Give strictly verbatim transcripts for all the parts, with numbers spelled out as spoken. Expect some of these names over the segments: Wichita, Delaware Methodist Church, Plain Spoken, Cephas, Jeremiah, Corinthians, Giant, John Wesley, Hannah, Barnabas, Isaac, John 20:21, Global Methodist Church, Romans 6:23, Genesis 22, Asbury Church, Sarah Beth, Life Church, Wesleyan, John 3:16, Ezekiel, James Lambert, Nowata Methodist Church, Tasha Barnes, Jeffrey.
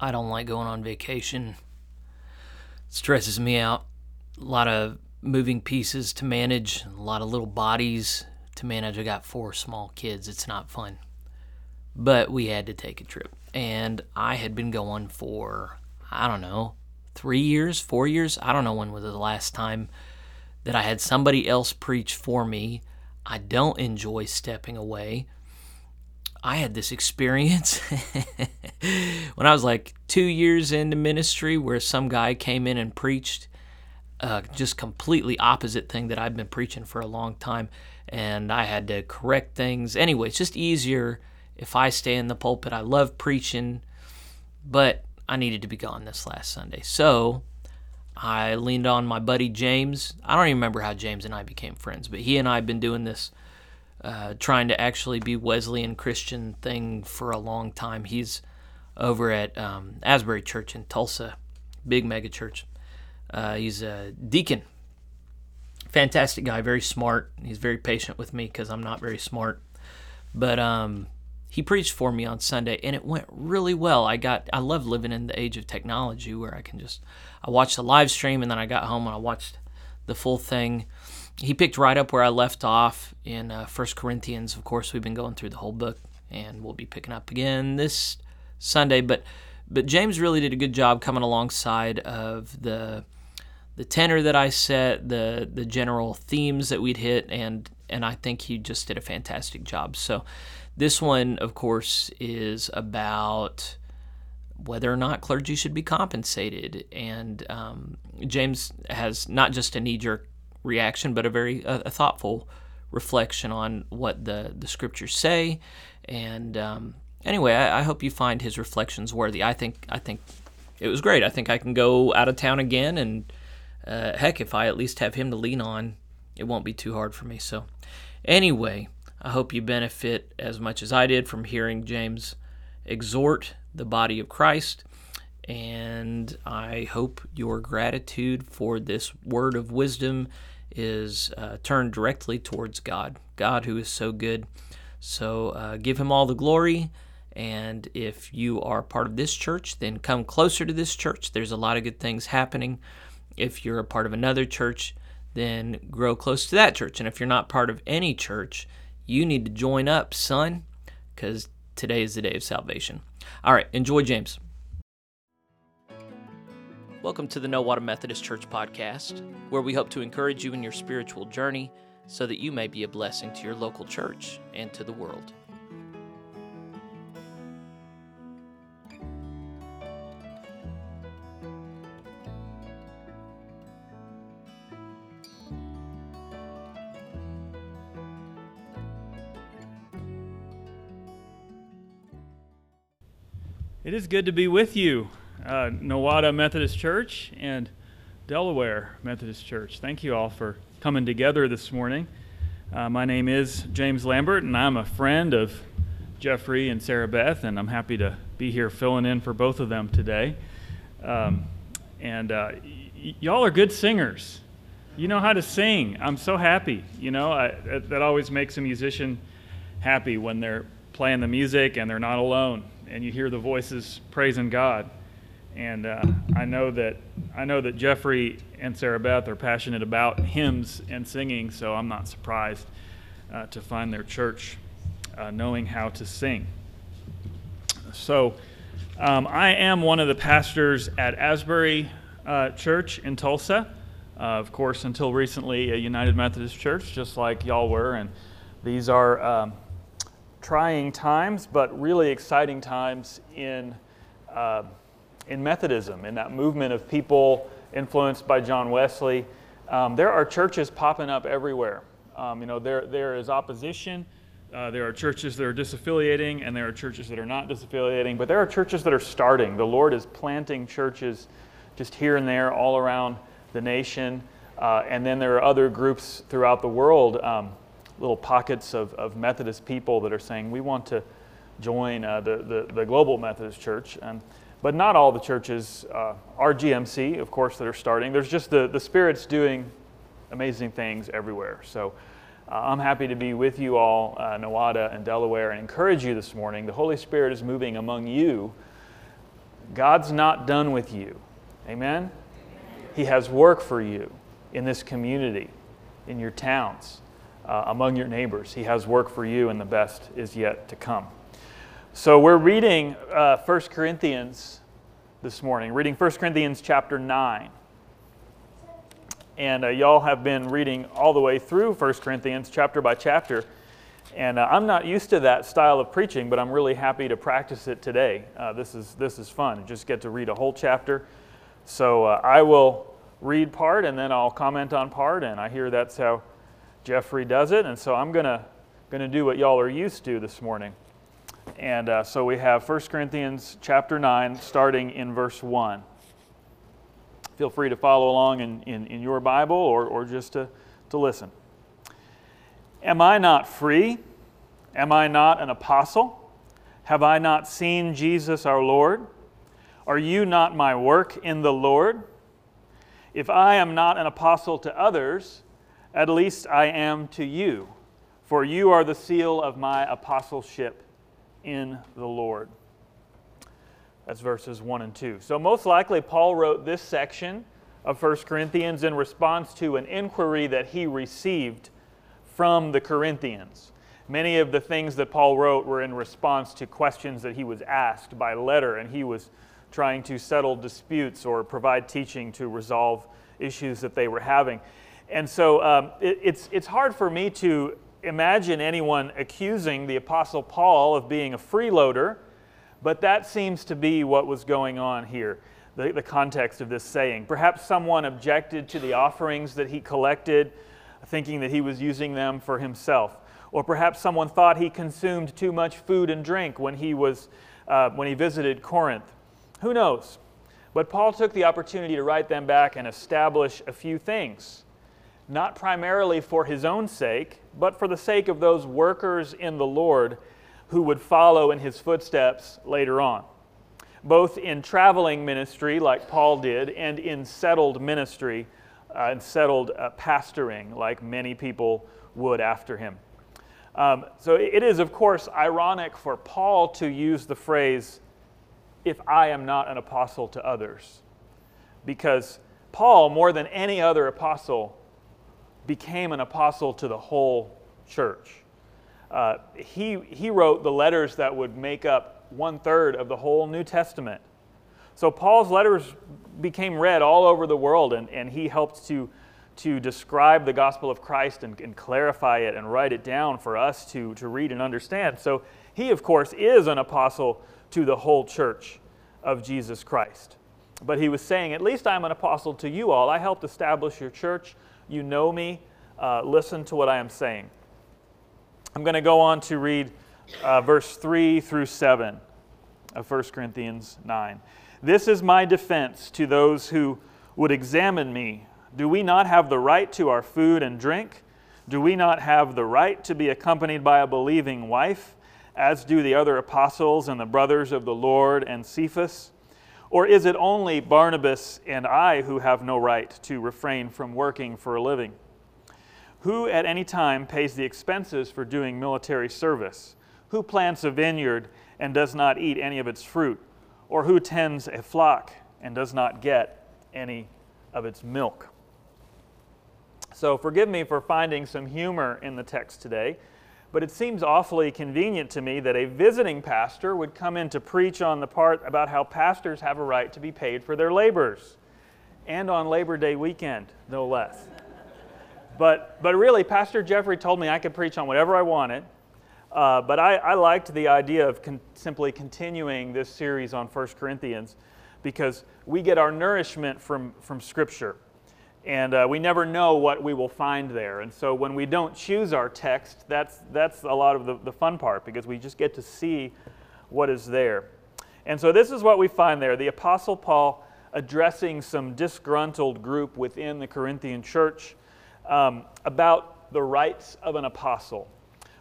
I don't like going on vacation. It stresses me out. A lot of moving pieces to manage, a lot of little bodies to manage. I got four small kids. It's not fun. But we had to take a trip. And I had been going for, I don't know, three years, four years. I don't know when was the last time that I had somebody else preach for me. I don't enjoy stepping away. I had this experience when I was like two years into ministry where some guy came in and preached uh, just completely opposite thing that I've been preaching for a long time, and I had to correct things. Anyway, it's just easier if I stay in the pulpit. I love preaching, but I needed to be gone this last Sunday. So I leaned on my buddy James. I don't even remember how James and I became friends, but he and I have been doing this Uh, trying to actually be Wesleyan Christian thing for a long time. He's over at um, Asbury Church in Tulsa, big mega church. Uh, he's a deacon, fantastic guy, very smart. He's very patient with me because I'm not very smart. But um, he preached for me on Sunday, and it went really well. I got I love living in the age of technology where I can just I watched the live stream, and then I got home and I watched the full thing. He picked right up where I left off in uh, First Corinthians. Of course, we've been going through the whole book, and we'll be picking up again this Sunday. But but James really did a good job coming alongside of the the tenor that I set, the the general themes that we'd hit, and and I think he just did a fantastic job. So this one, of course, is about whether or not clergy should be compensated. And um, James has not just a knee-jerk reaction, but a very uh, a thoughtful reflection on what the, the scriptures say. And um, anyway, I, I hope you find his reflections worthy. I think I think it was great. I think I can go out of town again, and uh, heck, if I at least have him to lean on, it won't be too hard for me. So anyway, I hope you benefit as much as I did from hearing James exhort the body of Christ. And I hope your gratitude for this word of wisdom is uh, turned directly towards God, God who is so good. So uh, give him all the glory, and if you are part of this church, then come closer to this church. There's a lot of good things happening. If you're a part of another church, then grow close to that church. And if you're not part of any church, you need to join up, son, because today is the day of salvation. All right, enjoy James. Welcome to the Nowata Methodist Church podcast, where we hope to encourage you in your spiritual journey so that you may be a blessing to your local church and to the world. It is good to be with you. Uh, Nowata Methodist Church and Delaware Methodist Church. Thank you all for coming together this morning. Uh, my name is James Lambert, and I'm a friend of Jeffrey and Sarah Beth, and I'm happy to be here filling in for both of them today. Um, and uh, y- y'all are good singers. You know how to sing. I'm so happy. You know, I, that always makes a musician happy when they're playing the music and they're not alone, and you hear the voices praising God. And uh, I know that I know that Jeffrey and Sarah Beth are passionate about hymns and singing, so I'm not surprised uh, to find their church uh, knowing how to sing. So um, I am one of the pastors at Asbury uh, Church in Tulsa. Uh, of course, until recently, a United Methodist Church, just like y'all were. And these are um, trying times, but really exciting times in uh, in Methodism, in that movement of people influenced by John Wesley. Um, there are churches popping up everywhere. Um, you know, there there is opposition. Uh, there are churches that are disaffiliating, and there are churches that are not disaffiliating, but there are churches that are starting. The Lord is planting churches just here and there all around the nation. Uh, and then there are other groups throughout the world, um, little pockets of, of Methodist people that are saying, we want to join uh, the, the, the Global Methodist Church. And, But not all the churches uh, are G M C, of course, that are starting. There's just the, the Spirit's doing amazing things everywhere. So uh, I'm happy to be with you all, uh, Nowata and Delaware, and encourage you this morning. The Holy Spirit is moving among you God's not done with you. Amen? He has work for you in this community, in your towns, uh, among your neighbors. He has work for you, and the best is yet to come. So we're reading uh, First Corinthians this morning, reading First Corinthians chapter nine. And uh, y'all have been reading all the way through First Corinthians chapter by chapter. And uh, I'm not used to that style of preaching, but I'm really happy to practice it today. Uh, this is this is fun. Just get to read a whole chapter. So uh, I will read part, and then I'll comment on part. And I hear that's how Jeffrey does it. And so I'm gonna gonna do what y'all are used to this morning. And uh, so we have First Corinthians chapter nine, starting in verse one. Feel free to follow along in, in, in your Bible or, or just to, to listen. Am I not free? Am I not an apostle? Have I not seen Jesus our Lord? Are you not my work in the Lord? If I am not an apostle to others, at least I am to you, for you are the seal of my apostleship in the Lord. That's verses one and two. So most likely Paul wrote this section of First Corinthians in response to an inquiry that he received from the Corinthians. Many of the things that Paul wrote were in response to questions that he was asked by letter, and he was trying to settle disputes or provide teaching to resolve issues that they were having. And so um, it, it's, it's hard for me to imagine anyone accusing the Apostle Paul of being a freeloader, but that seems to be what was going on here, the, the context of this saying. Perhaps someone objected to the offerings that he collected, thinking that he was using them for himself. Or perhaps someone thought he consumed too much food and drink when he was uh, when he visited Corinth. Who knows? But Paul took the opportunity to write them back and establish a few things, not primarily for his own sake, but for the sake of those workers in the Lord who would follow in his footsteps later on, both in traveling ministry like Paul did and in settled ministry uh, and settled uh, pastoring like many people would after him. Um, so it is, of course, ironic for Paul to use the phrase, if I am not an apostle to others, because Paul, more than any other apostle, became an apostle to the whole church. Uh, he, he wrote the letters that would make up one-third of the whole New Testament. So Paul's letters became read all over the world, and, and he helped to, to describe the gospel of Christ and, and clarify it and write it down for us to, to read and understand. So he, of course, is an apostle to the whole church of Jesus Christ. But he was saying, at least I'm an apostle to you all. I helped establish your church. You know me. Uh, listen to what I am saying. I'm going to go on to read uh, verse three through seven of First Corinthians nine. This is my defense to those who would examine me. Do we not have the right to our food and drink? Do we not have the right to be accompanied by a believing wife, as do the other apostles and the brothers of the Lord and Cephas? Or is it only Barnabas and I who have no right to refrain from working for a living? Who at any time pays the expenses for doing military service? Who plants a vineyard and does not eat any of its fruit? Or who tends a flock and does not get any of its milk? So forgive me for finding some humor in the text today, but it seems awfully convenient to me that a visiting pastor would come in to preach on the part about how pastors have a right to be paid for their labors, and on Labor Day weekend, no less. But but really, Pastor Jeffrey told me I could preach on whatever I wanted, uh, but I, I liked the idea of con- simply continuing this series on First Corinthians because we get our nourishment from, from Scripture, and uh, we never know what we will find there. And so when we don't choose our text, that's, that's a lot of the, the fun part because we just get to see what is there. And so this is what we find there. The Apostle Paul addressing some disgruntled group within the Corinthian church Um, about the rights of an apostle,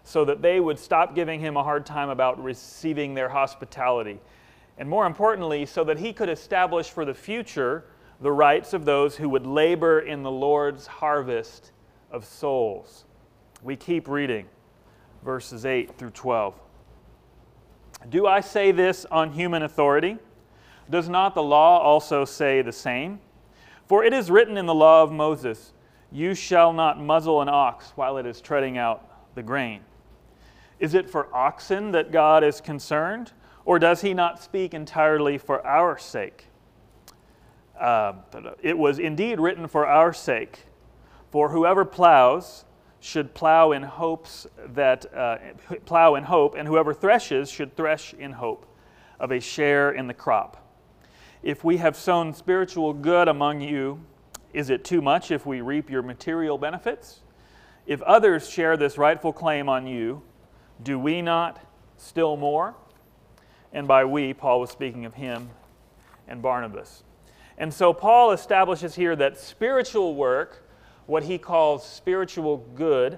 so that they would stop giving him a hard time about receiving their hospitality. And more importantly, so that he could establish for the future the rights of those who would labor in the Lord's harvest of souls. We keep reading verses eight through twelve. Do I say this on human authority? Does not the law also say the same? For it is written in the law of Moses, you shall not muzzle an ox while it is treading out the grain. Is it for oxen that God is concerned, or does he not speak entirely for our sake? Uh, it was indeed written for our sake, for whoever plows should plow in hopes that uh, plow in hope, and whoever threshes should thresh in hope of a share in the crop. If we have sown spiritual good among you, is it too much if we reap your material benefits? If others share this rightful claim on you, do we not still more? And by we, Paul was speaking of him and Barnabas. And so Paul establishes here that spiritual work, what he calls spiritual good,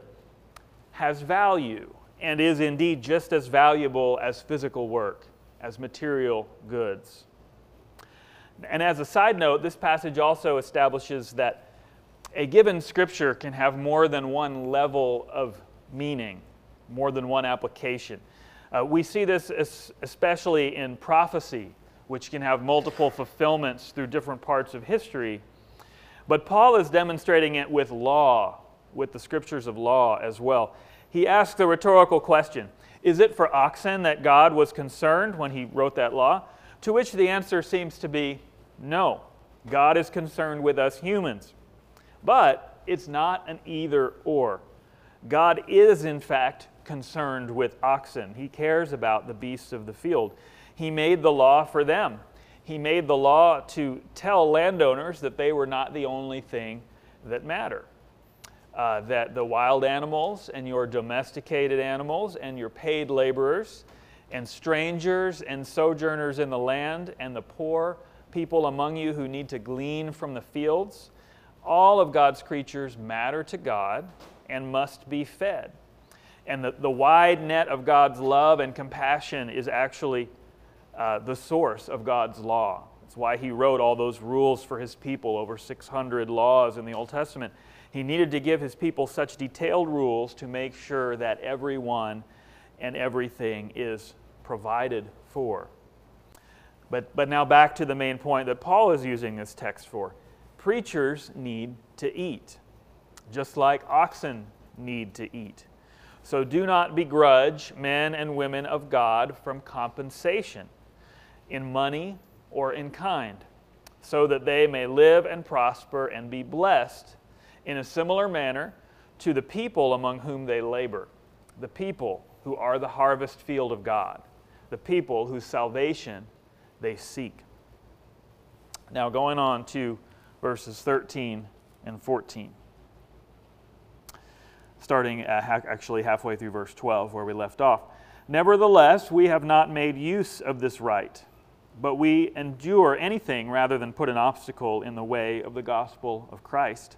has value and is indeed just as valuable as physical work, as material goods. And as a side note, this passage also establishes that a given scripture can have more than one level of meaning, more than one application. Uh, we see this as especially in prophecy, which can have multiple fulfillments through different parts of history. But Paul is demonstrating it with law, with the scriptures of law as well. He asks the rhetorical question, is it for oxen that God was concerned when he wrote that law? To which the answer seems to be no. God is concerned with us humans. But it's not an either or. God is, in fact, concerned with oxen. He cares about the beasts of the field. He made the law for them. He made the law to tell landowners that they were not the only thing that matter. Uh, that the wild animals and your domesticated animals and your paid laborers and strangers and sojourners in the land and the poor people among you who need to glean from the fields, all of God's creatures matter to God and must be fed. And the, the wide net of God's love and compassion is actually uh, the source of God's law. That's why he wrote all those rules for his people, over six hundred laws in the Old Testament. He needed to give his people such detailed rules to make sure that everyone and everything is provided for. But, but now back to the main point that Paul is using this text for. Preachers need to eat, just like oxen need to eat. So do not begrudge men and women of God from compensation in money or in kind, so that they may live and prosper and be blessed in a similar manner to the people among whom they labor, the people who are the harvest field of God, the people whose salvation they seek. Now going on to verses thirteen and fourteen. Starting actually halfway through verse twelve where we left off. Nevertheless, we have not made use of this right, but we endure anything rather than put an obstacle in the way of the gospel of Christ.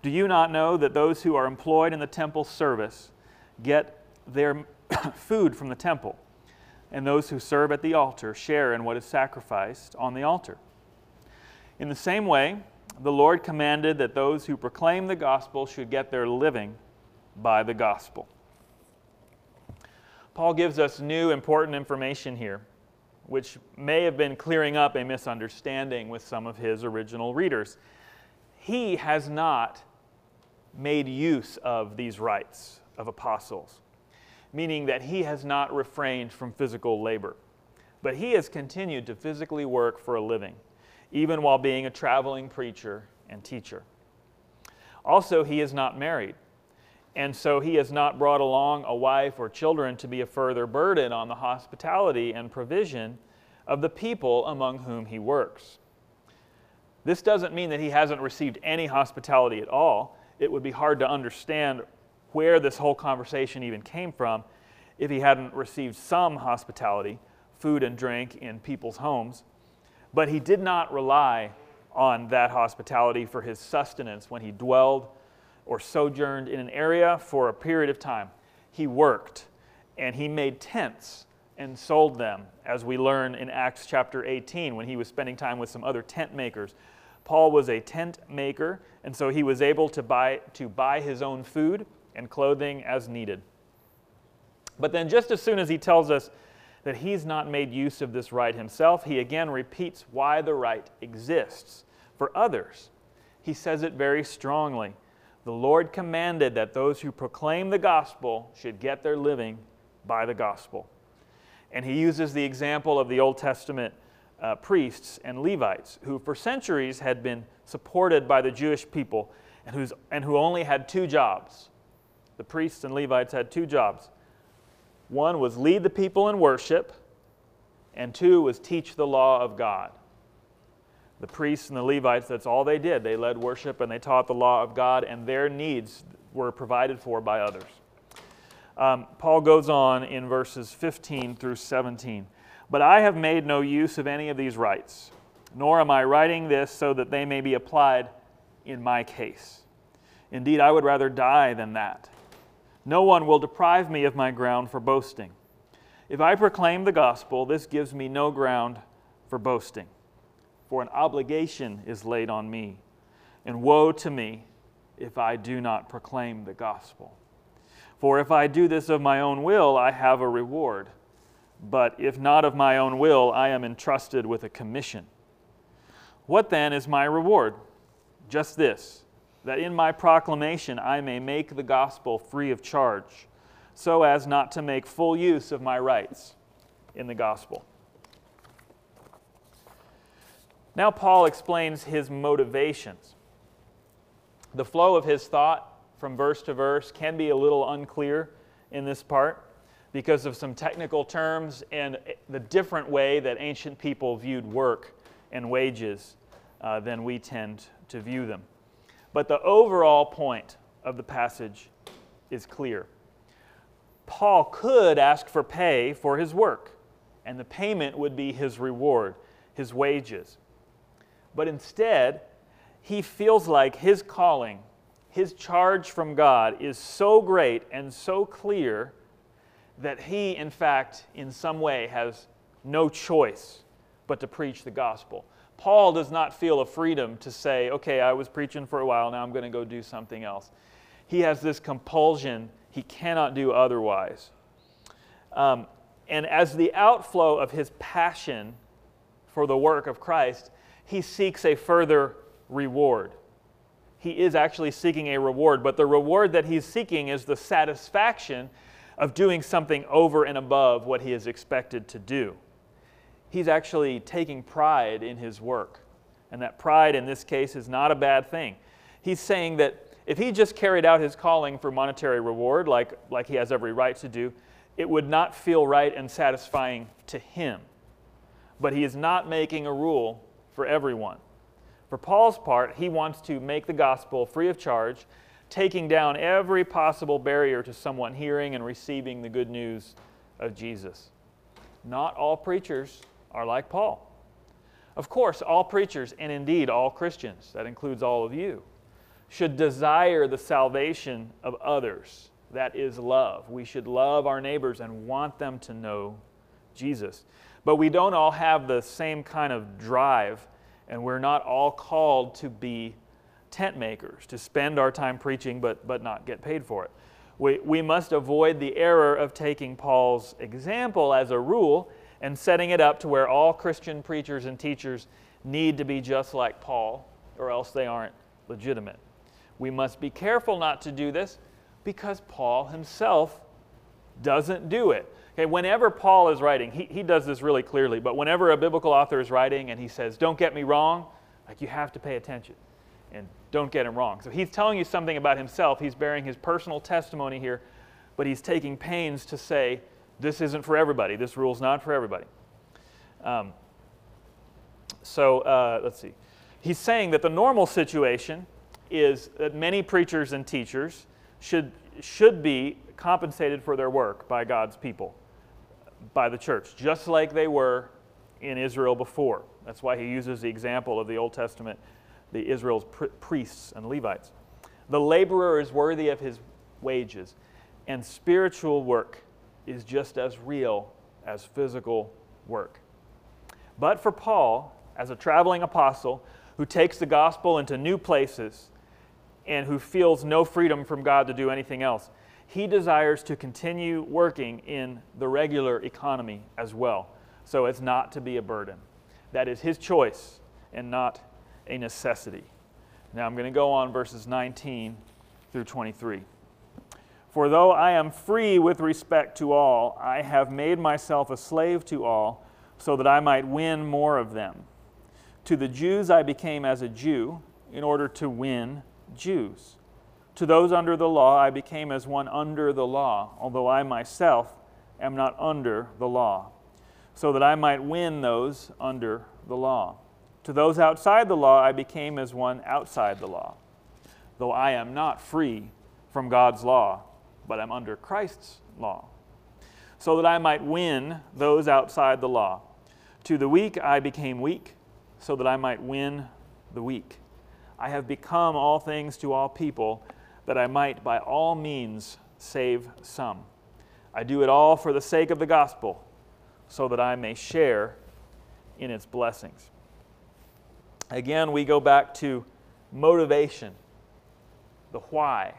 Do you not know that those who are employed in the temple service get their food from the temple, and those who serve at the altar share in what is sacrificed on the altar? In the same way, the Lord commanded that those who proclaim the gospel should get their living by the gospel. Paul gives us new important information here, which may have been clearing up a misunderstanding with some of his original readers. He has not made use of these rights of apostles, meaning that he has not refrained from physical labor, but he has continued to physically work for a living, even while being a traveling preacher and teacher. Also, he is not married, and so he has not brought along a wife or children to be a further burden on the hospitality and provision of the people among whom he works. This doesn't mean that he hasn't received any hospitality at all. It would be hard to understand where this whole conversation even came from if he hadn't received some hospitality, food and drink in people's homes. But he did not rely on that hospitality for his sustenance when he dwelled or sojourned in an area for a period of time. He worked, and he made tents and sold them, as we learn in Acts chapter eighteen when he was spending time with some other tent makers. Paul was a tent maker, and so he was able to buy, to buy his own food and clothing as needed. But then just as soon as he tells us that he's not made use of this right himself, he again repeats why the right exists for others. He says it very strongly. The Lord commanded that those who proclaim the gospel should get their living by the gospel. And he uses the example of the Old Testament uh, priests and Levites, who for centuries had been supported by the Jewish people and, who's, and who only had two jobs. The priests and Levites had two jobs. One was lead the people in worship, and two was teach the law of God. The priests and the Levites, that's all they did. They led worship and they taught the law of God, and their needs were provided for by others. Um, Paul goes on in verses fifteen through seventeen. But I have made no use of any of these rights, nor am I writing this so that they may be applied in my case. Indeed, I would rather die than that. No one will deprive me of my ground for boasting. If I proclaim the gospel, this gives me no ground for boasting, for an obligation is laid on me, and woe to me if I do not proclaim the gospel. For if I do this of my own will, I have a reward, but if not of my own will, I am entrusted with a commission. What then is my reward? Just this, that in my proclamation I may make the gospel free of charge, so as not to make full use of my rights in the gospel. Now Paul explains his motivations. The flow of his thought from verse to verse can be a little unclear in this part because of some technical terms and the different way that ancient people viewed work and wages uh, than we tend to view them. But the overall point of the passage is clear. Paul could ask for pay for his work, and the payment would be his reward, his wages. But instead, he feels like his calling, his charge from God, is so great and so clear that he, in fact, in some way has no choice but to preach the gospel. Paul does not feel a freedom to say, okay, I was preaching for a while, now I'm going to go do something else. He has this compulsion. He cannot do otherwise. Um, and as the outflow of his passion for the work of Christ, he seeks a further reward. He is actually seeking a reward, but the reward that he's seeking is the satisfaction of doing something over and above what he is expected to do. He's actually taking pride in his work. And that pride in this case is not a bad thing. He's saying that if he just carried out his calling for monetary reward, like, like he has every right to do, it would not feel right and satisfying to him. But he is not making a rule for everyone. For Paul's part, he wants to make the gospel free of charge, taking down every possible barrier to someone hearing and receiving the good news of Jesus. Not all preachers are like Paul. Of course, all preachers, and indeed all Christians, that includes all of you, should desire the salvation of others. That is love. We should love our neighbors and want them to know Jesus. But we don't all have the same kind of drive, and we're not all called to be tent makers, to spend our time preaching but, but not get paid for it. We, we must avoid the error of taking Paul's example as a rule and setting it up to where all Christian preachers and teachers need to be just like Paul, or else they aren't legitimate. We must be careful not to do this because Paul himself doesn't do it. Okay, whenever Paul is writing, he, he does this really clearly, but whenever a biblical author is writing and he says, don't get me wrong, like you have to pay attention and don't get him wrong. So he's telling you something about himself. He's bearing his personal testimony here, but he's taking pains to say, this isn't for everybody. This rule's not for everybody. Um, so uh, let's see. He's saying that the normal situation is that many preachers and teachers should, should be compensated for their work by God's people, by the church, just like they were in Israel before. That's why he uses the example of the Old Testament, the Israel's priests and Levites. The laborer is worthy of his wages, and spiritual work is just as real as physical work. But for Paul, as a traveling apostle who takes the gospel into new places and who feels no freedom from God to do anything else, he desires to continue working in the regular economy as well, so as not to be a burden. That is his choice and not a necessity. Now I'm going to go on verses nineteen through twenty-three. For though I am free with respect to all, I have made myself a slave to all, so that I might win more of them. To the Jews I became as a Jew, in order to win Jews. To those under the law I became as one under the law, although I myself am not under the law, so that I might win those under the law. To those outside the law I became as one outside the law, though I am not free from God's law, but I'm under Christ's law, so that I might win those outside the law. To the weak I became weak, so that I might win the weak. I have become all things to all people, that I might by all means save some. I do it all for the sake of the gospel, so that I may share in its blessings. Again, we go back to motivation, the why.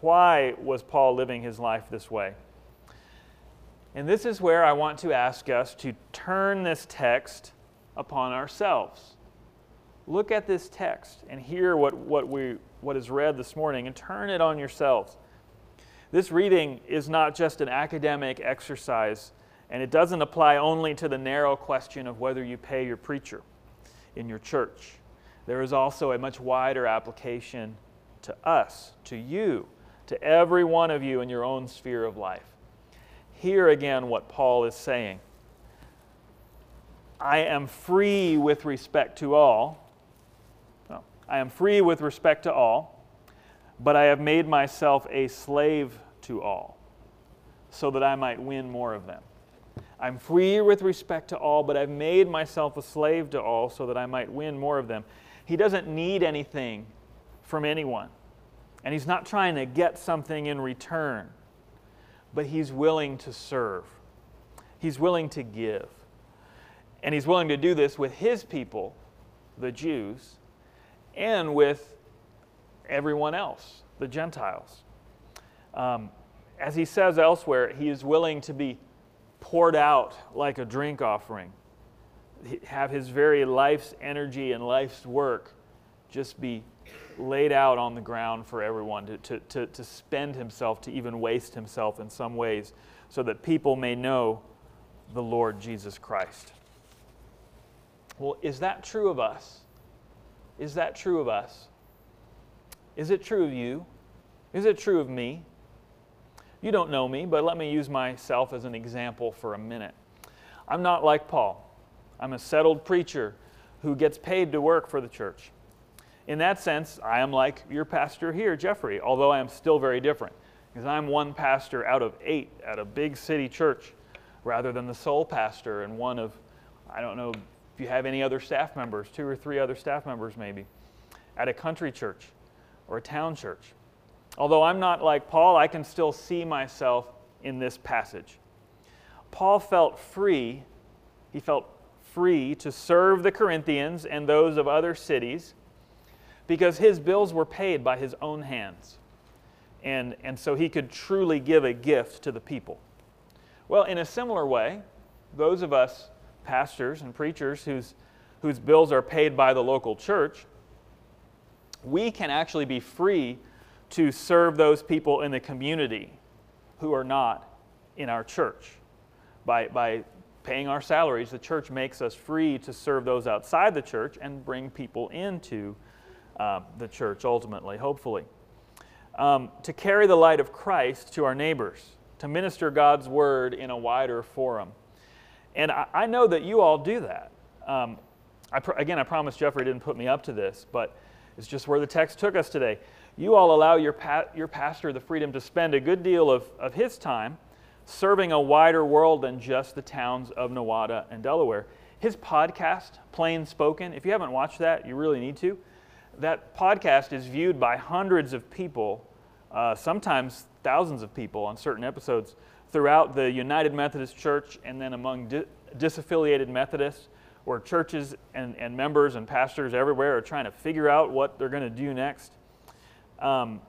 Why was Paul living his life this way? And this is where I want to ask us to turn this text upon ourselves. Look at this text and hear what, what, we, what is read this morning and turn it on yourselves. This reading is not just an academic exercise, and it doesn't apply only to the narrow question of whether you pay your preacher in your church. There is also a much wider application to us, to you, to every one of you in your own sphere of life. Hear again what Paul is saying. I am free with respect to all. I am free with respect to all, but I have made myself a slave to all, so that I might win more of them. I'm free with respect to all, but I've made myself a slave to all, so that I might win more of them. He doesn't need anything from anyone, and he's not trying to get something in return, but he's willing to serve. He's willing to give, and he's willing to do this with his people, the Jews, and with everyone else, the Gentiles. Um, as he says elsewhere, he is willing to be poured out like a drink offering, have his very life's energy and life's work just be laid out on the ground for everyone, to, to, to, to spend himself, to even waste himself in some ways, so that people may know the Lord Jesus Christ. Well, is that true of us? Is that true of us? Is it true of you? Is it true of me? You don't know me, but let me use myself as an example for a minute. I'm not like Paul. I'm a settled preacher who gets paid to work for the church. In that sense, I am like your pastor here, Jeffrey, although I am still very different, because I'm one pastor out of eight at a big city church, rather than the sole pastor and one of, I don't know, if you have any other staff members, two or three other staff members maybe, at a country church or a town church. Although I'm not like Paul, I can still see myself in this passage. Paul felt free, he felt free to serve the Corinthians and those of other cities because his bills were paid by his own hands. And, and so he could truly give a gift to the people. Well, in a similar way, those of us pastors and preachers whose, whose bills are paid by the local church, we can actually be free to serve those people in the community who are not in our church. By, by paying our salaries, the church makes us free to serve those outside the church and bring people into uh, the church ultimately, hopefully. Um, to carry the light of Christ to our neighbors, to minister God's word in a wider forum. And I know that you all do that. Um, I pr- again, I promise Jeffrey didn't put me up to this, but it's just where the text took us today. You all allow your pa- your pastor the freedom to spend a good deal of, of his time serving a wider world than just the towns of Nowata and Delaware. His podcast, Plain Spoken, if you haven't watched that, you really need to. That podcast is viewed by hundreds of people, uh, sometimes thousands of people on certain episodes, throughout the United Methodist Church and then among di- disaffiliated Methodists, where churches and, and members and pastors everywhere are trying to figure out what they're going to do next. Um,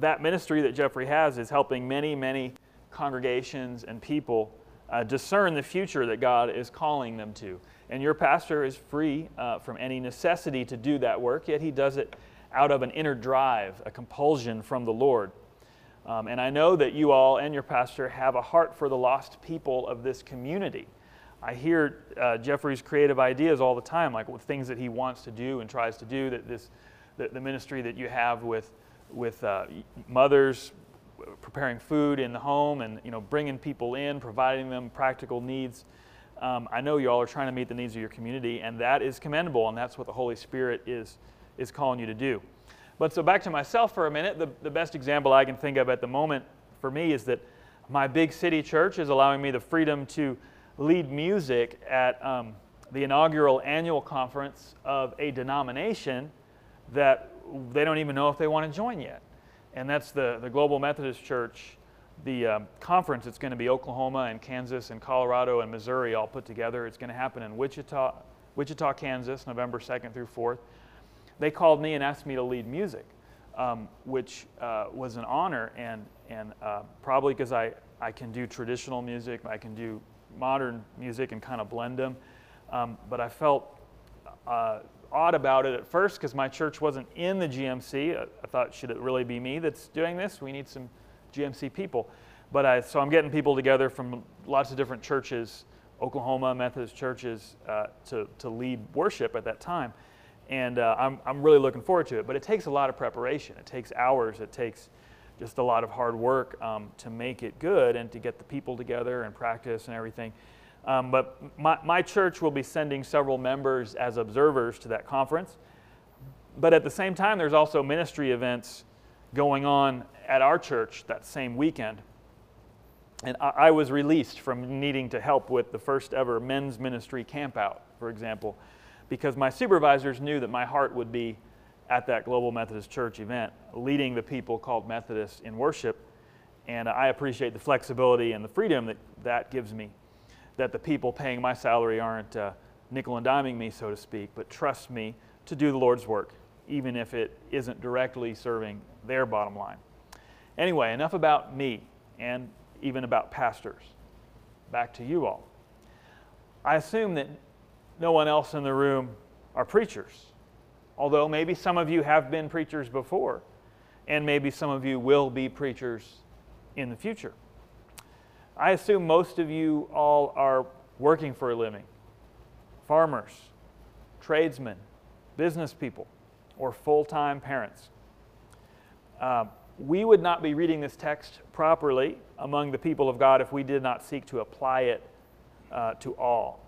that ministry that Jeffrey has is helping many, many congregations and people uh, discern the future that God is calling them to. And your pastor is free uh, from any necessity to do that work, yet he does it out of an inner drive, a compulsion from the Lord. Um, and I know that you all and your pastor have a heart for the lost people of this community. I hear uh, Jeffrey's creative ideas all the time, like with things that he wants to do and tries to do, that this, that the ministry that you have with with uh, mothers preparing food in the home and, you know, bringing people in, providing them practical needs. Um, I know you all are trying to meet the needs of your community, and that is commendable, and that's what the Holy Spirit is is calling you to do. But so back to myself for a minute, the, the best example I can think of at the moment for me is that my big city church is allowing me the freedom to lead music at um, the inaugural annual conference of a denomination that they don't even know if they want to join yet. And that's the, the Global Methodist Church, the um, conference. It's going to be Oklahoma and Kansas and Colorado and Missouri all put together. It's going to happen in Wichita, Wichita, Kansas, November second through fourth. They called me and asked me to lead music, um, which uh, was an honor, and, and uh, probably because I, I can do traditional music, I can do modern music and kind of blend them. Um, but I felt uh, odd about it at first because my church wasn't in the G M C. I, I thought, should it really be me that's doing this? We need some G M C people. But I, so I'm getting people together from lots of different churches, Oklahoma Methodist churches, uh, to, to lead worship at that time. And uh, I'm, I'm really looking forward to it. But it takes a lot of preparation. It takes hours. It takes just a lot of hard work um, to make it good and to get the people together and practice and everything. Um, but my, my church will be sending several members as observers to that conference. But at the same time, there's also ministry events going on at our church that same weekend. And I, I was released from needing to help with the first ever men's ministry campout, for example, because my supervisors knew that my heart would be at that Global Methodist Church event, leading the people called Methodists in worship. And I appreciate the flexibility and the freedom that that gives me, that the people paying my salary aren't uh, nickel and diming me, so to speak, but trust me to do the Lord's work, even if it isn't directly serving their bottom line. Anyway, enough about me and even about pastors. Back to you all. I assume that no one else in the room are preachers, although maybe some of you have been preachers before, and maybe some of you will be preachers in the future. I assume most of you all are working for a living, farmers, tradesmen, business people, or full-time parents. Uh, we would not be reading this text properly among the people of God if we did not seek to apply it uh, to all.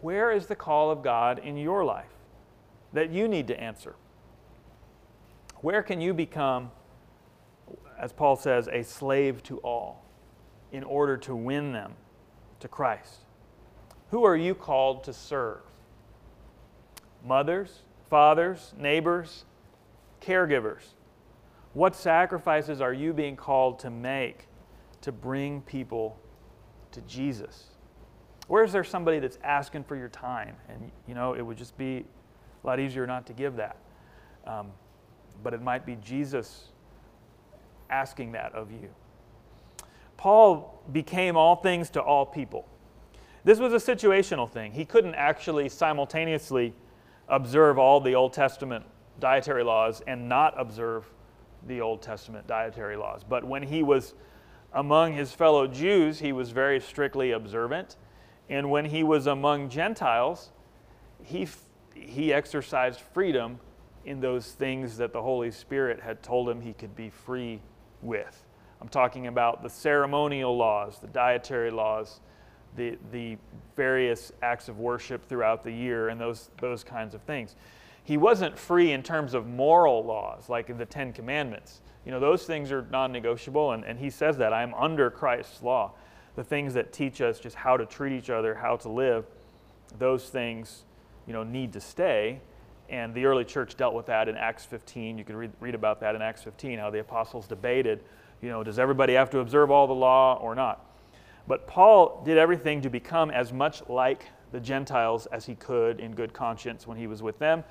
Where is the call of God in your life that you need to answer? Where can you become, as Paul says, a slave to all in order to win them to Christ? Who are you called to serve? Mothers, fathers, neighbors, caregivers. What sacrifices are you being called to make to bring people to Jesus? Where is there somebody that's asking for your time? And, you know, it would just be a lot easier not to give that. Um, but it might be Jesus asking that of you. Paul became all things to all people. This was a situational thing. He couldn't actually simultaneously observe all the Old Testament dietary laws and not observe the Old Testament dietary laws. But when he was among his fellow Jews, he was very strictly observant. And when he was among Gentiles, he, he exercised freedom in those things that the Holy Spirit had told him he could be free with. I'm talking about the ceremonial laws, the dietary laws, the, the various acts of worship throughout the year, and those, those kinds of things. He wasn't free in terms of moral laws, like the Ten Commandments. You know, those things are non-negotiable, and, and he says that. I'm under Christ's law. The things that teach us just how to treat each other, how to live, those things, you know, need to stay. And the early church dealt with that in Acts fifteen. You can read, read about that in Acts fifteen, how the apostles debated, you know, does everybody have to observe all the law or not? But Paul did everything to become as much like the Gentiles as he could in good conscience when he was with them,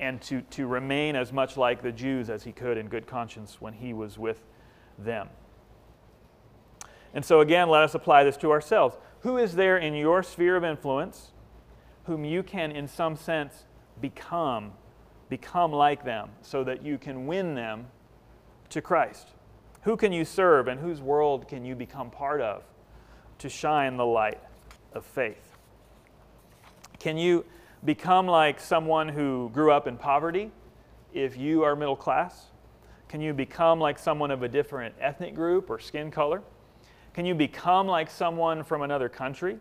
and to, to remain as much like the Jews as he could in good conscience when he was with them. And so again, let us apply this to ourselves. Who is there in your sphere of influence whom you can, in some sense, become, become like them so that you can win them to Christ? Who can you serve, and whose world can you become part of to shine the light of faith? Can you become like someone who grew up in poverty if you are middle class? Can you become like someone of a different ethnic group or skin color? Can you become like someone from another country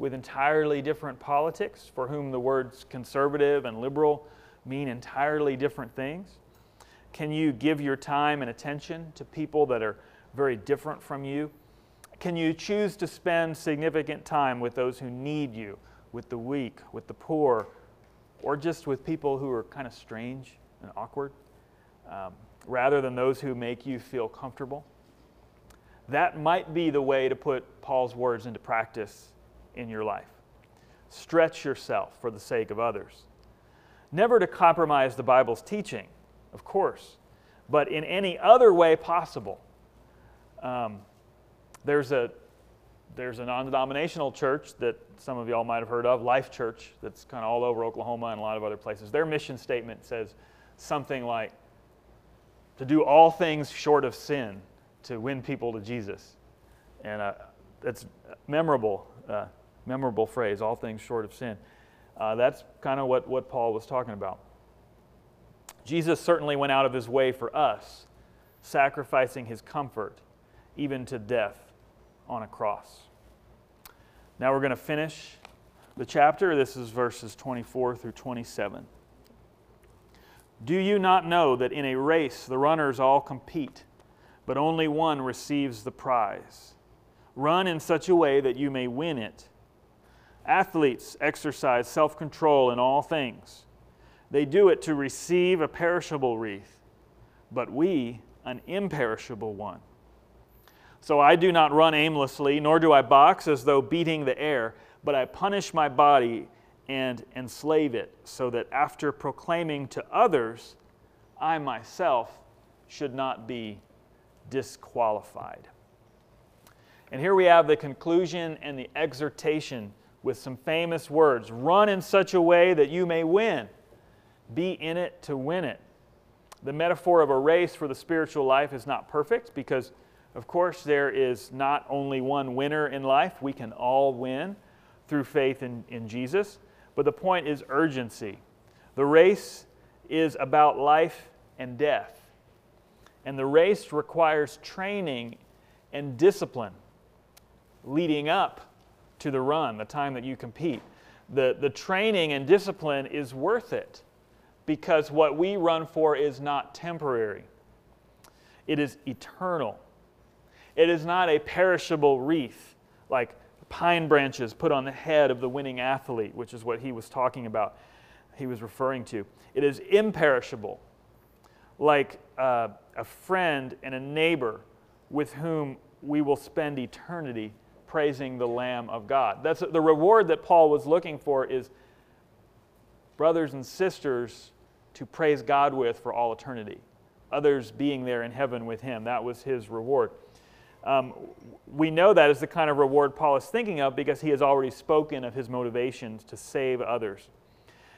with entirely different politics, for whom the words conservative and liberal mean entirely different things? Can you give your time and attention to people that are very different from you? Can you choose to spend significant time with those who need you, with the weak, with the poor, or just with people who are kind of strange and awkward, um, rather than those who make you feel comfortable? That might be the way to put Paul's words into practice in your life. Stretch yourself for the sake of others. Never to compromise the Bible's teaching, of course, but in any other way possible. Um, there's a there's a non-denominational church that some of y'all might have heard of, Life Church, that's kind of all over Oklahoma and a lot of other places. Their mission statement says something like, to do all things short of sin to win people to Jesus. And uh, that's a memorable, uh, memorable phrase, all things short of sin. Uh, that's kind of what, what Paul was talking about. Jesus certainly went out of his way for us, sacrificing his comfort, even to death on a cross. Now we're going to finish the chapter. This is verses twenty-four through twenty-seven. Do you not know that in a race the runners all compete, but only one receives the prize? Run in such a way that you may win it. Athletes exercise self-control in all things. They do it to receive a perishable wreath, but we an imperishable one. So I do not run aimlessly, nor do I box as though beating the air, but I punish my body and enslave it, so that after proclaiming to others, I myself should not be disqualified. And here we have the conclusion and the exhortation with some famous words. Run in such a way that you may win. Be in it to win it. The metaphor of a race for the spiritual life is not perfect because, of course, there is not only one winner in life. We can all win through faith in, in Jesus. But the point is urgency. The race is about life and death. And the race requires training and discipline leading up to the run, the time that you compete. The, the training and discipline is worth it because what we run for is not temporary. It is eternal. It is not a perishable wreath like pine branches put on the head of the winning athlete, which is what he was talking about, he was referring to. It is imperishable, like uh, a friend and a neighbor with whom we will spend eternity praising the Lamb of God. That's the reward that Paul was looking for, is brothers and sisters to praise God with for all eternity. Others being there in heaven with him. That was his reward. Um, we know that is the kind of reward Paul is thinking of because he has already spoken of his motivations to save others.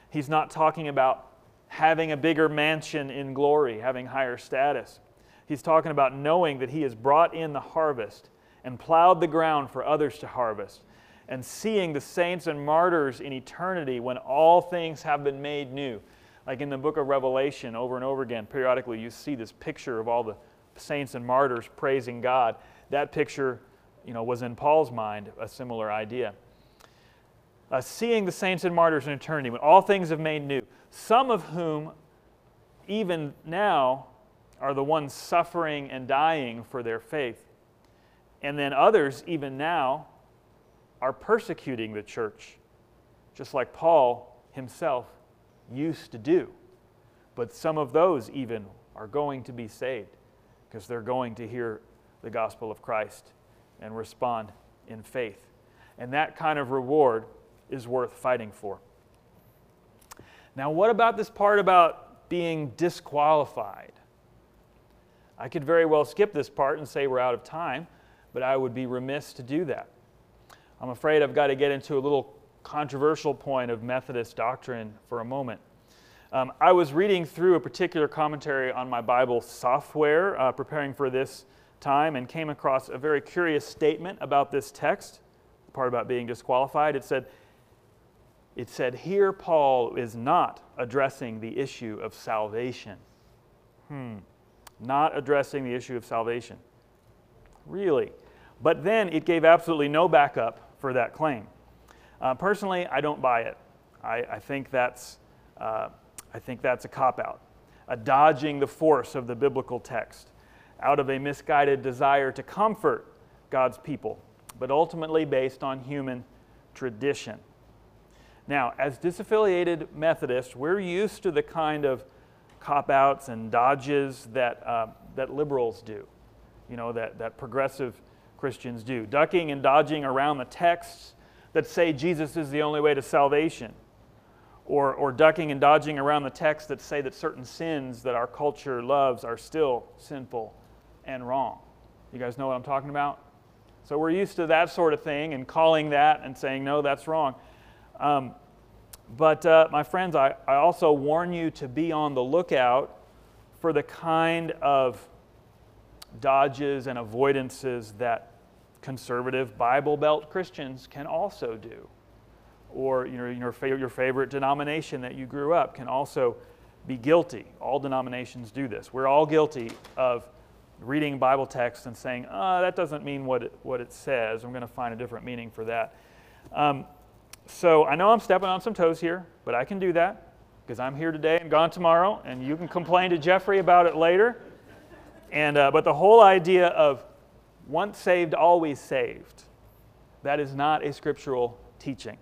He's not talking about having a bigger mansion in glory, having higher status. He's talking about knowing that he has brought in the harvest and plowed the ground for others to harvest, and seeing the saints and martyrs in eternity when all things have been made new. Like in the book of Revelation, over and over again, periodically you see this picture of all the saints and martyrs praising God. That picture, you know, was in Paul's mind a similar idea. Uh, seeing the saints and martyrs in eternity when all things have made new, some of whom even now are the ones suffering and dying for their faith. And then others even now are persecuting the church, just like Paul himself used to do. But some of those even are going to be saved because they're going to hear the gospel of Christ and respond in faith. And that kind of reward is worth fighting for. Now, what about this part about being disqualified? I could very well skip this part and say we're out of time, but I would be remiss to do that. I'm afraid I've got to get into a little controversial point of Methodist doctrine for a moment. Um, I was reading through a particular commentary on my Bible software, uh, preparing for this time, and came across a very curious statement about this text, the part about being disqualified. It said, it said, here Paul is not addressing the issue of salvation. Hmm. Not addressing the issue of salvation. Really? But then it gave absolutely no backup for that claim. Uh, personally, I don't buy it. I, I think that's uh, I think that's a cop-out, a dodging the force of the biblical text out of a misguided desire to comfort God's people, but ultimately based on human tradition. Now, as disaffiliated Methodists, we're used to the kind of cop-outs and dodges that uh, that liberals do, you know, that, that progressive Christians do, ducking and dodging around the texts that say Jesus is the only way to salvation, or, or ducking and dodging around the texts that say that certain sins that our culture loves are still sinful and wrong. You guys know what I'm talking about? So we're used to that sort of thing and calling that and saying, no, that's wrong. Um, But uh, my friends, I, I also warn you to be on the lookout for the kind of dodges and avoidances that conservative Bible Belt Christians can also do. Or you know, your, your favorite denomination that you grew up can also be guilty. All denominations do this. We're all guilty of reading Bible texts and saying, oh, that doesn't mean what it, what it says. I'm going to find a different meaning for that. Um, So I know I'm stepping on some toes here, but I can do that because I'm here today and gone tomorrow, and you can complain to Jeffrey about it later. And uh, but the whole idea of once saved, always saved, that is not a scriptural teaching.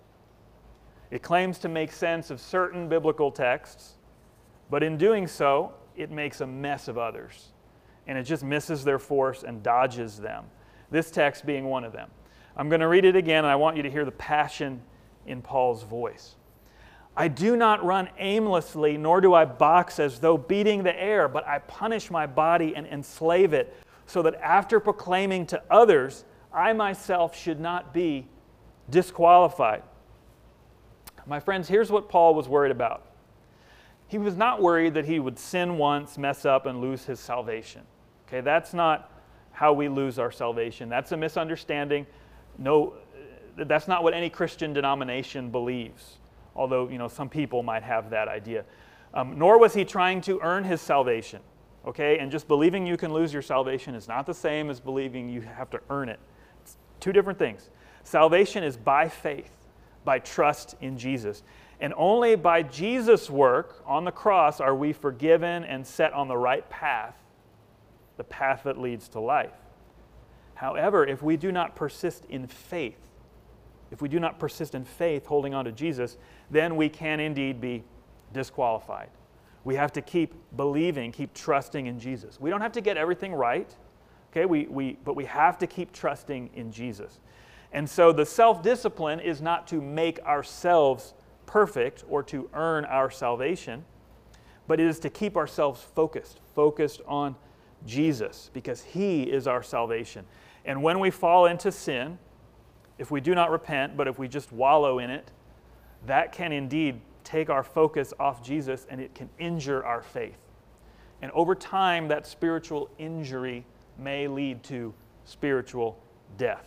It claims to make sense of certain biblical texts, but in doing so, it makes a mess of others, and it just misses their force and dodges them, this text being one of them. I'm going to read it again, and I want you to hear the passion in Paul's voice. I do not run aimlessly, nor do I box as though beating the air, but I punish my body and enslave it, so that after proclaiming to others, I myself should not be disqualified. My friends, here's what Paul was worried about. He was not worried that he would sin once, mess up, and lose his salvation. Okay, that's not how we lose our salvation. That's a misunderstanding. No. That's not what any Christian denomination believes, although you know some people might have that idea. Um, nor was he trying to earn his salvation, okay? And just believing you can lose your salvation is not the same as believing you have to earn it. It's two different things. Salvation is by faith, by trust in Jesus. And only by Jesus' work on the cross are we forgiven and set on the right path, the path that leads to life. However, if we do not persist in faith, If we do not persist in faith, holding on to Jesus, then we can indeed be disqualified. We have to keep believing, keep trusting in Jesus. We don't have to get everything right, okay? We, we, but we have to keep trusting in Jesus. And so the self-discipline is not to make ourselves perfect or to earn our salvation, but it is to keep ourselves focused, focused on Jesus, because He is our salvation. And when we fall into sin, if we do not repent, but if we just wallow in it, that can indeed take our focus off Jesus, and it can injure our faith. And over time, that spiritual injury may lead to spiritual death.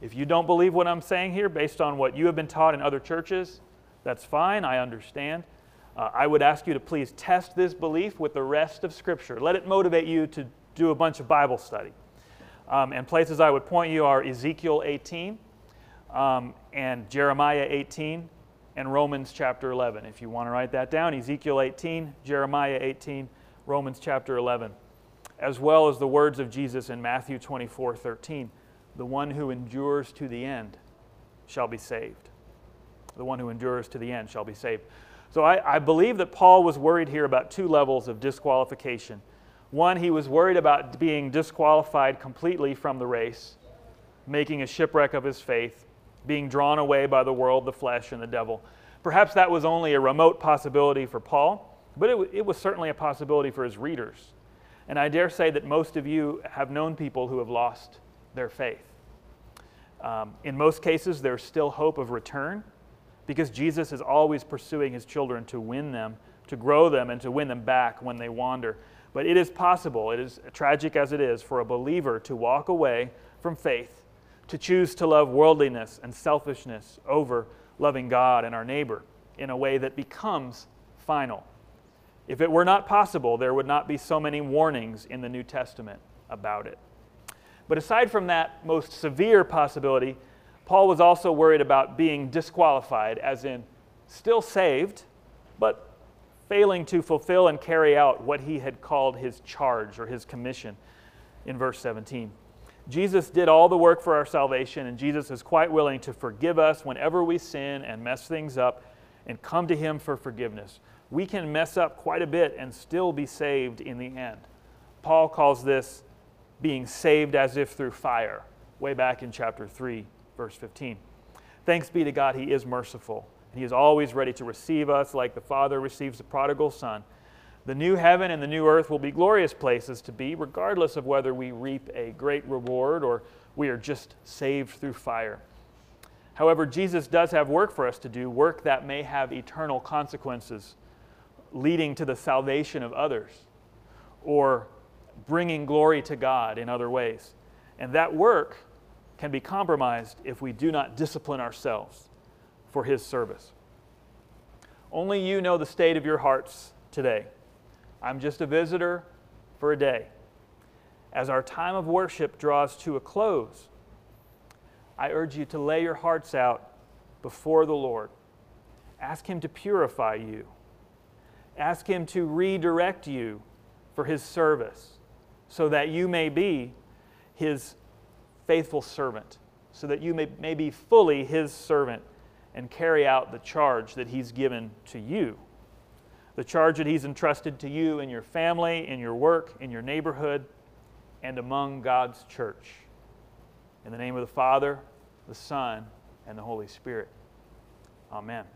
If you don't believe what I'm saying here based on what you have been taught in other churches, that's fine, I understand. Uh, I would ask you to please test this belief with the rest of Scripture. Let it motivate you to do a bunch of Bible study. Um, and places I would point you are Ezekiel eighteen um, and Jeremiah eighteen and Romans chapter eleven. If you want to write that down, Ezekiel eighteen, Jeremiah eighteen, Romans chapter eleven, as well as the words of Jesus in Matthew twenty-four thirteen. The one who endures to the end shall be saved. The one who endures to the end shall be saved. So I, I believe that Paul was worried here about two levels of disqualification. One, he was worried about being disqualified completely from the race, making a shipwreck of his faith, being drawn away by the world, the flesh, and the devil. Perhaps that was only a remote possibility for Paul, but it, it was certainly a possibility for his readers. And I dare say that most of you have known people who have lost their faith. Um, in most cases, there's still hope of return because Jesus is always pursuing his children to win them, to grow them, and to win them back when they wander. But it is possible, it is tragic as it is, for a believer to walk away from faith, to choose to love worldliness and selfishness over loving God and our neighbor in a way that becomes final. If it were not possible, there would not be so many warnings in the New Testament about it. But aside from that most severe possibility, Paul was also worried about being disqualified, as in still saved, but failing to fulfill and carry out what he had called his charge or his commission in verse seventeen. Jesus did all the work for our salvation, and Jesus is quite willing to forgive us whenever we sin and mess things up and come to him for forgiveness. We can mess up quite a bit and still be saved in the end. Paul calls this being saved as if through fire, way back in chapter three, verse fifteen. Thanks be to God, he is merciful, and he is always ready to receive us like the Father receives the prodigal son. The new heaven and the new earth will be glorious places to be, regardless of whether we reap a great reward or we are just saved through fire. However, Jesus does have work for us to do, work that may have eternal consequences, leading to the salvation of others, or bringing glory to God in other ways. And that work can be compromised if we do not discipline ourselves for his service. Only you know the state of your hearts today. I'm just a visitor for a day. As our time of worship draws to a close, I urge you to lay your hearts out before the Lord. Ask him to purify you. Ask him to redirect you for his service, so that you may be his faithful servant, so that you may, may be fully his servant and carry out the charge that he's given to you, the charge that he's entrusted to you in your family, in your work, in your neighborhood, and among God's church. In the name of the Father, the Son, and the Holy Spirit. Amen.